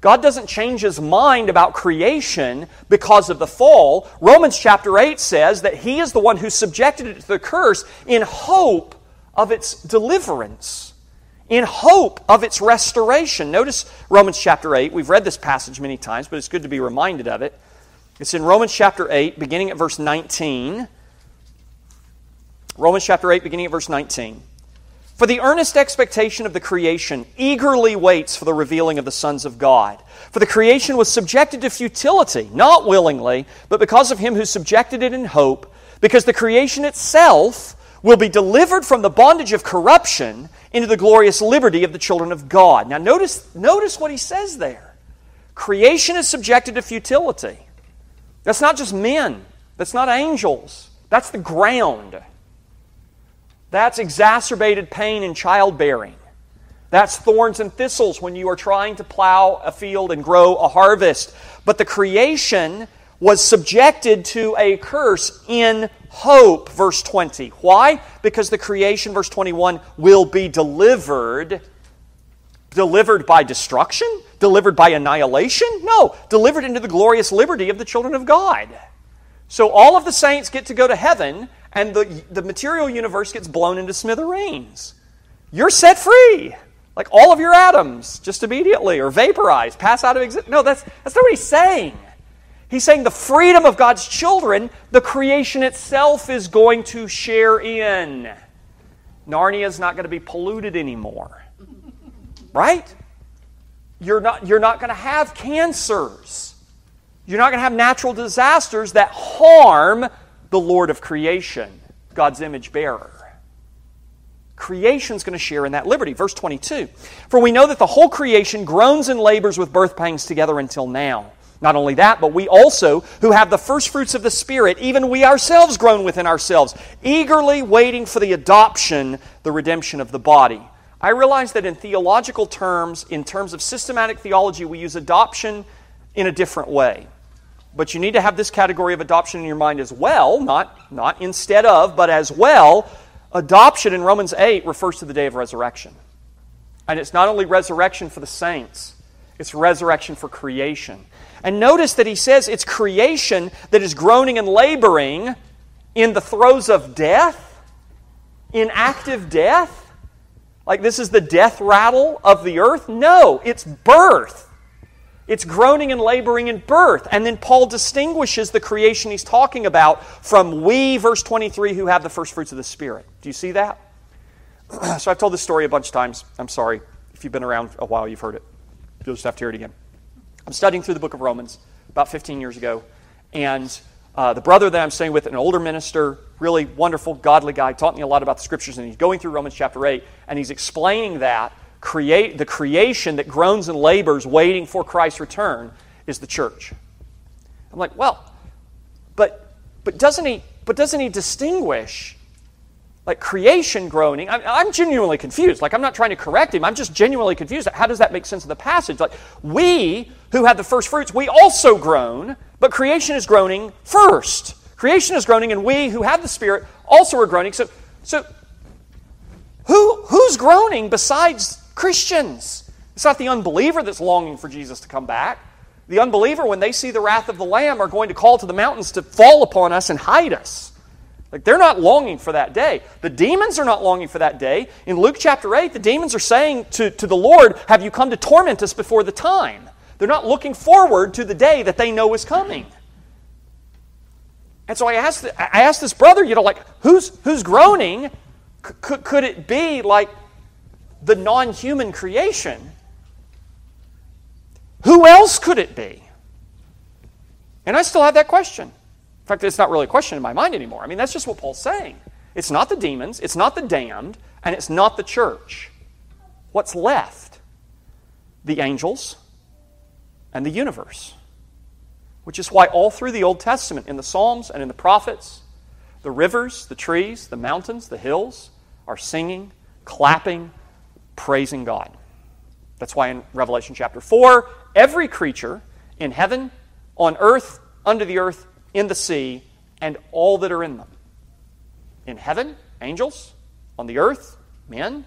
God doesn't change His mind about creation because of the fall. Romans chapter eight says that He is the one who subjected it to the curse in hope of its deliverance, in hope of its restoration. Notice Romans chapter eight. We've read this passage many times, but it's good to be reminded of it. It's in Romans chapter eight, beginning at verse nineteen. Romans chapter eight, beginning at verse nineteen. For the earnest expectation of the creation eagerly waits for the revealing of the sons of God. For the creation was subjected to futility, not willingly, but because of Him who subjected it in hope, because the creation itself will be delivered from the bondage of corruption into the glorious liberty of the children of God. Now notice, notice what he says there. Creation is subjected to futility. That's not just men. That's not angels. That's the ground. That's exacerbated pain in childbearing. That's thorns and thistles when you are trying to plow a field and grow a harvest. But the creation was subjected to a curse in hope, verse twenty. Why? Because the creation, verse twenty-one, will be delivered. Delivered by destruction? Delivered by annihilation? No, delivered into the glorious liberty of the children of God. So all of the saints get to go to heaven, and the, the material universe gets blown into smithereens. You're set free. Like all of your atoms, just immediately, or vaporized, pass out of existence. No, that's, that's not what he's saying. He's saying the freedom of God's children, the creation itself is going to share in. Narnia's not going to be polluted anymore. Right? You're not, you're not going to have cancers. You're not going to have natural disasters that harm the Lord of creation, God's image bearer. Creation's going to share in that liberty. Verse twenty-two, for we know that the whole creation groans and labors with birth pangs together until now. Not only that, but we also, who have the first fruits of the Spirit, even we ourselves groan within ourselves, eagerly waiting for the adoption, the redemption of the body. I realize that in theological terms, in terms of systematic theology, we use adoption in a different way. But you need to have this category of adoption in your mind as well, not, not instead of, but as well. Adoption in Romans eight refers to the day of resurrection. And it's not only resurrection for the saints, it's resurrection for creation. And notice that he says it's creation that is groaning and laboring in the throes of death, in active death. Like this is the death rattle of the earth? No, it's birth. It's groaning and laboring in birth. And then Paul distinguishes the creation he's talking about from we, verse twenty-three, who have the first fruits of the Spirit. Do you see that? So I've told this story a bunch of times. I'm sorry. If you've been around a while, you've heard it. You'll just have to hear it again. I'm studying through the book of Romans about fifteen years ago. And uh, the brother that I'm staying with, an older minister, really wonderful, godly guy, taught me a lot about the Scriptures. And he's going through Romans chapter eight, and he's explaining that Create, the creation that groans and labors waiting for Christ's return is the church. I'm like, well, but but doesn't he but doesn't he distinguish like creation groaning? I'm, I'm genuinely confused. Like I'm not trying to correct him. I'm just genuinely confused. How does that make sense of the passage? Like we who have the first fruits, we also groan, but creation is groaning first. Creation is groaning, and we who have the Spirit also are groaning. So so who who's groaning besides Christians? It's not the unbeliever that's longing for Jesus to come back. The unbeliever, when they see the wrath of the Lamb, are going to call to the mountains to fall upon us and hide us. Like they're not longing for that day. The demons are not longing for that day. In Luke chapter eight, the demons are saying to, to the Lord, have you come to torment us before the time? They're not looking forward to the day that they know is coming. And so I asked, I asked this brother, you know, like, who's, who's groaning? C- could it be, like, the non-human creation? Who else could it be? And I still have that question. In fact, it's not really a question in my mind anymore. I mean, that's just what Paul's saying. It's not the demons, it's not the damned, and it's not the church. What's left? The angels and the universe. Which is why all through the Old Testament, in the Psalms and in the prophets, the rivers, the trees, the mountains, the hills are singing, clapping, praising God. That's why in Revelation chapter four, every creature in heaven, on earth, under the earth, in the sea, and all that are in them. In heaven, angels. On the earth, men.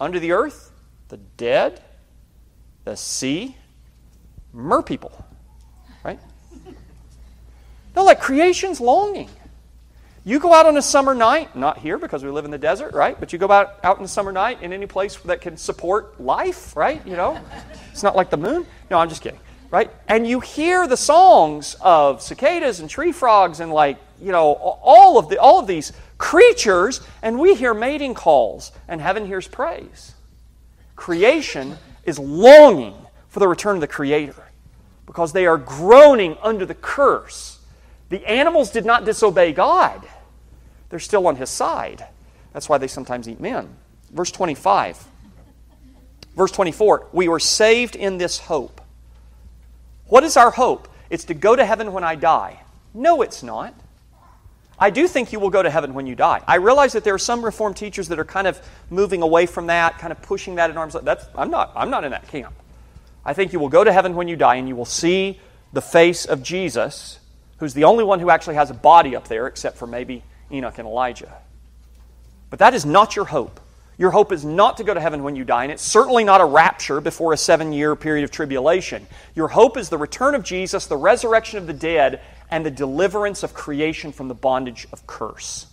Under the earth, the dead. The sea, merpeople. Right? No, like creation's longing. You go out on a summer night, not here because we live in the desert, right? But you go out, out in a summer night in any place that can support life, right? You know, it's not like the moon. No, I'm just kidding. Right? And you hear the songs of cicadas and tree frogs and, like, you know, all of the all of these creatures, and we hear mating calls, and heaven hears praise. Creation is longing for the return of the Creator because they are groaning under the curse. The animals did not disobey God. They're still on His side. That's why they sometimes eat men. Verse twenty-five. Verse twenty-four, we were saved in this hope. What is our hope? It's to go to heaven when I die. No, it's not. I do think you will go to heaven when you die. I realize that there are some Reformed teachers that are kind of moving away from that, kind of pushing that at arm's length. That's, I'm not, I'm not in that camp. I think you will go to heaven when you die, and you will see the face of Jesus, who's the only one who actually has a body up there, except for maybe Enoch and Elijah. But that is not your hope. Your hope is not to go to heaven when you die, and it's certainly not a rapture before a seven-year period of tribulation. Your hope is the return of Jesus, the resurrection of the dead, and the deliverance of creation from the bondage of curse.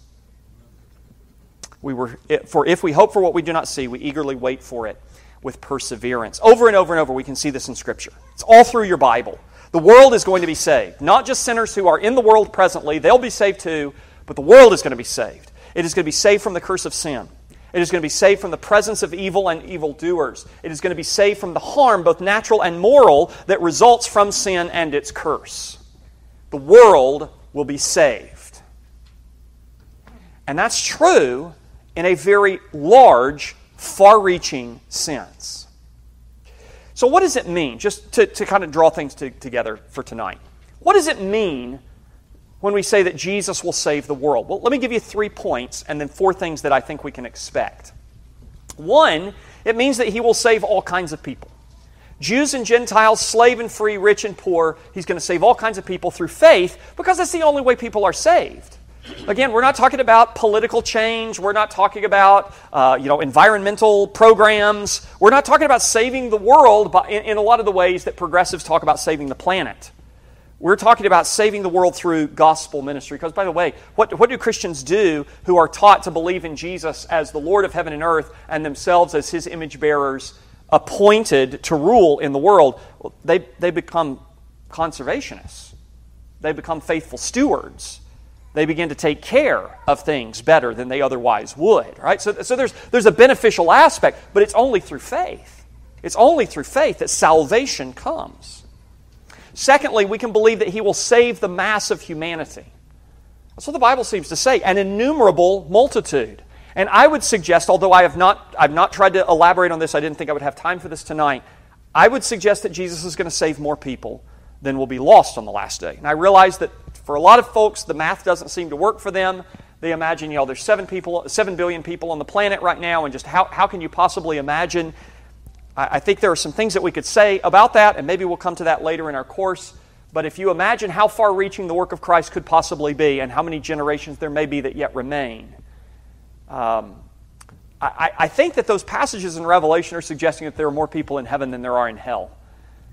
We were, for if we hope for what we do not see, we eagerly wait for it with perseverance. Over and over and over, we can see this in Scripture. It's all through your Bible. The world is going to be saved. Not just sinners who are in the world presently, they'll be saved too, but the world is going to be saved. It is going to be saved from the curse of sin. It is going to be saved from the presence of evil and evildoers. It is going to be saved from the harm, both natural and moral, that results from sin and its curse. The world will be saved. And that's true in a very large, far-reaching sense. So what does it mean, just to, to kind of draw things to, together for tonight? What does it mean when we say that Jesus will save the world? Well, let me give you three points and then four things that I think we can expect. One, it means that He will save all kinds of people. Jews and Gentiles, slave and free, rich and poor. He's going to save all kinds of people through faith because that's the only way people are saved. Again, we're not talking about political change. We're not talking about uh, you know, environmental programs. We're not talking about saving the world by, in, in a lot of the ways that progressives talk about saving the planet. We're talking about saving the world through gospel ministry. Because, by the way, what, what do Christians do who are taught to believe in Jesus as the Lord of heaven and earth and themselves as His image bearers appointed to rule in the world? Well, they, they become conservationists. They become faithful stewards. They begin to take care of things better than they otherwise would. Right? So, so there's, there's a beneficial aspect, but it's only through faith. It's only through faith that salvation comes. Secondly, we can believe that He will save the mass of humanity. That's what the Bible seems to say, an innumerable multitude. And I would suggest, although I have not, I've not tried to elaborate on this, I didn't think I would have time for this tonight, I would suggest that Jesus is going to save more people than will be lost on the last day. And I realize that for a lot of folks, the math doesn't seem to work for them. They imagine, you know, there's seven people, seven billion people on the planet right now, and just how, how can you possibly imagine? I think there are some things that we could say about that, and maybe we'll come to that later in our course. But if you imagine how far-reaching the work of Christ could possibly be and how many generations there may be that yet remain, um, I, I think that those passages in Revelation are suggesting that there are more people in heaven than there are in hell.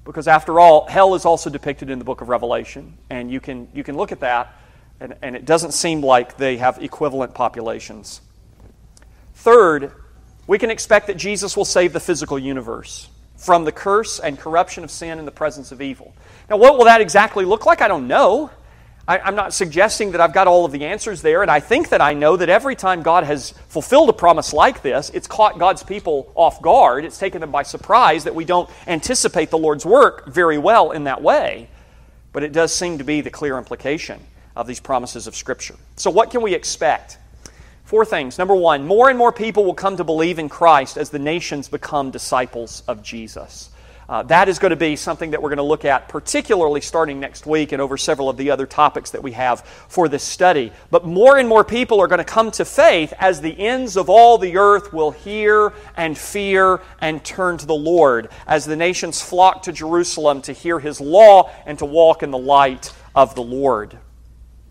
Because after all, hell is also depicted in the book of Revelation, and you can, you can look at that, and, and it doesn't seem like they have equivalent populations. Third, we can expect that Jesus will save the physical universe from the curse and corruption of sin in the presence of evil. Now, what will that exactly look like? I don't know. I, I'm not suggesting that I've got all of the answers there, and I think that I know that every time God has fulfilled a promise like this, it's caught God's people off guard. It's taken them by surprise that we don't anticipate the Lord's work very well in that way. But it does seem to be the clear implication of these promises of Scripture. So what can we expect? Four things. Number one, more and more people will come to believe in Christ as the nations become disciples of Jesus. Uh, that is going to be something that we're going to look at, particularly starting next week and over several of the other topics that we have for this study. But more and more people are going to come to faith as the ends of all the earth will hear and fear and turn to the Lord, as the nations flock to Jerusalem to hear His law and to walk in the light of the Lord.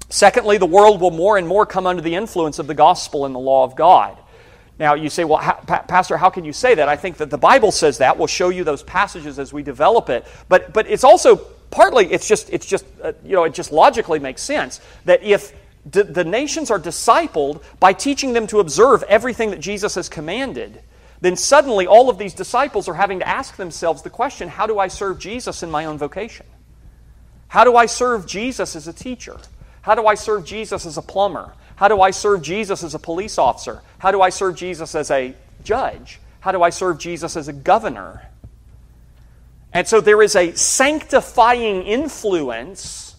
Secondly, the world will more and more come under the influence of the gospel and the law of God. Now, you say, well, how, pa- Pastor, how can you say that? I think that the Bible says that. We'll show you those passages as we develop it. But but it's also partly, it's just, it's just uh, you know, it just logically makes sense that if d- the nations are discipled by teaching them to observe everything that Jesus has commanded, then suddenly all of these disciples are having to ask themselves the question, how do I serve Jesus in my own vocation? How do I serve Jesus as a teacher? How do I serve Jesus as a plumber? How do I serve Jesus as a police officer? How do I serve Jesus as a judge? How do I serve Jesus as a governor? And so there is a sanctifying influence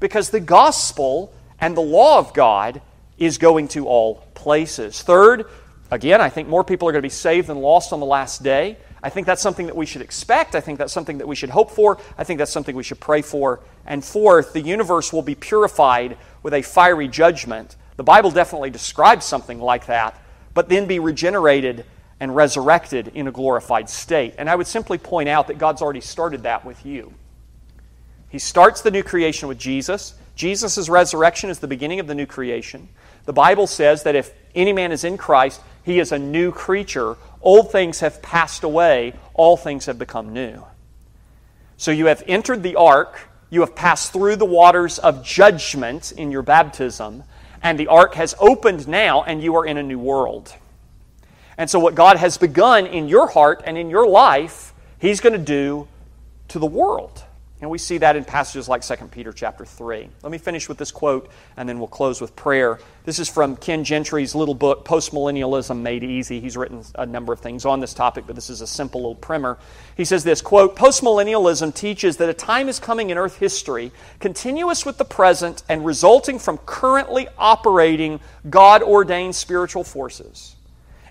because the gospel and the law of God is going to all places. Third, again, I think more people are going to be saved than lost on the last day. I think that's something that we should expect. I think that's something that we should hope for. I think that's something we should pray for. And fourth, the universe will be purified with a fiery judgment. The Bible definitely describes something like that, but then be regenerated and resurrected in a glorified state. And I would simply point out that God's already started that with you. He starts the new creation with Jesus. Jesus' resurrection is the beginning of the new creation. The Bible says that if any man is in Christ, he is a new creature. Old things have passed away. All things have become new. So you have entered the ark. You have passed through the waters of judgment in your baptism. And the ark has opened now, and you are in a new world. And so what God has begun in your heart and in your life, He's going to do to the world. And we see that in passages like Second Peter chapter three. Let me finish with this quote, and then we'll close with prayer. This is from Ken Gentry's little book, Postmillennialism Made Easy. He's written a number of things on this topic, but this is a simple little primer. He says this, quote, "Postmillennialism teaches that a time is coming in earth history, continuous with the present and resulting from currently operating God-ordained spiritual forces,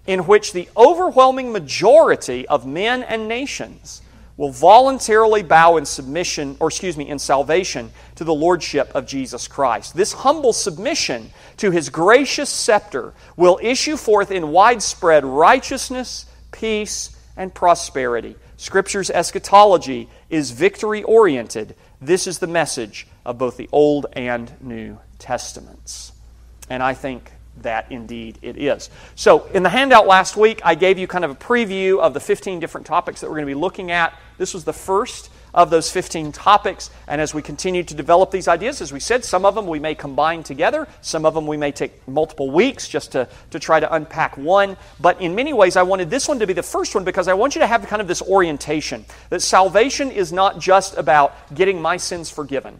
in which the overwhelming majority of men and nations will voluntarily bow in submission, or excuse me, in salvation to the Lordship of Jesus Christ. This humble submission to His gracious scepter will issue forth in widespread righteousness, peace, and prosperity. Scripture's eschatology is victory-oriented. This is the message of both the Old and New Testaments." And I think that indeed it is. So in the handout last week, I gave you kind of a preview of the fifteen different topics that we're going to be looking at. This was the first of those fifteen topics, and as we continue to develop these ideas, as we said, some of them we may combine together, some of them we may take multiple weeks just to, to try to unpack one, but in many ways I wanted this one to be the first one because I want you to have kind of this orientation that salvation is not just about getting my sins forgiven.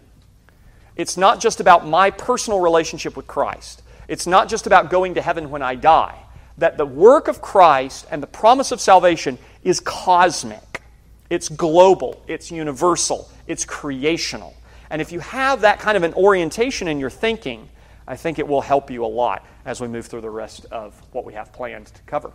It's not just about my personal relationship with Christ. It's not just about going to heaven when I die. That the work of Christ and the promise of salvation is cosmic. It's global. It's universal. It's creational. And if you have that kind of an orientation in your thinking, I think it will help you a lot as we move through the rest of what we have planned to cover.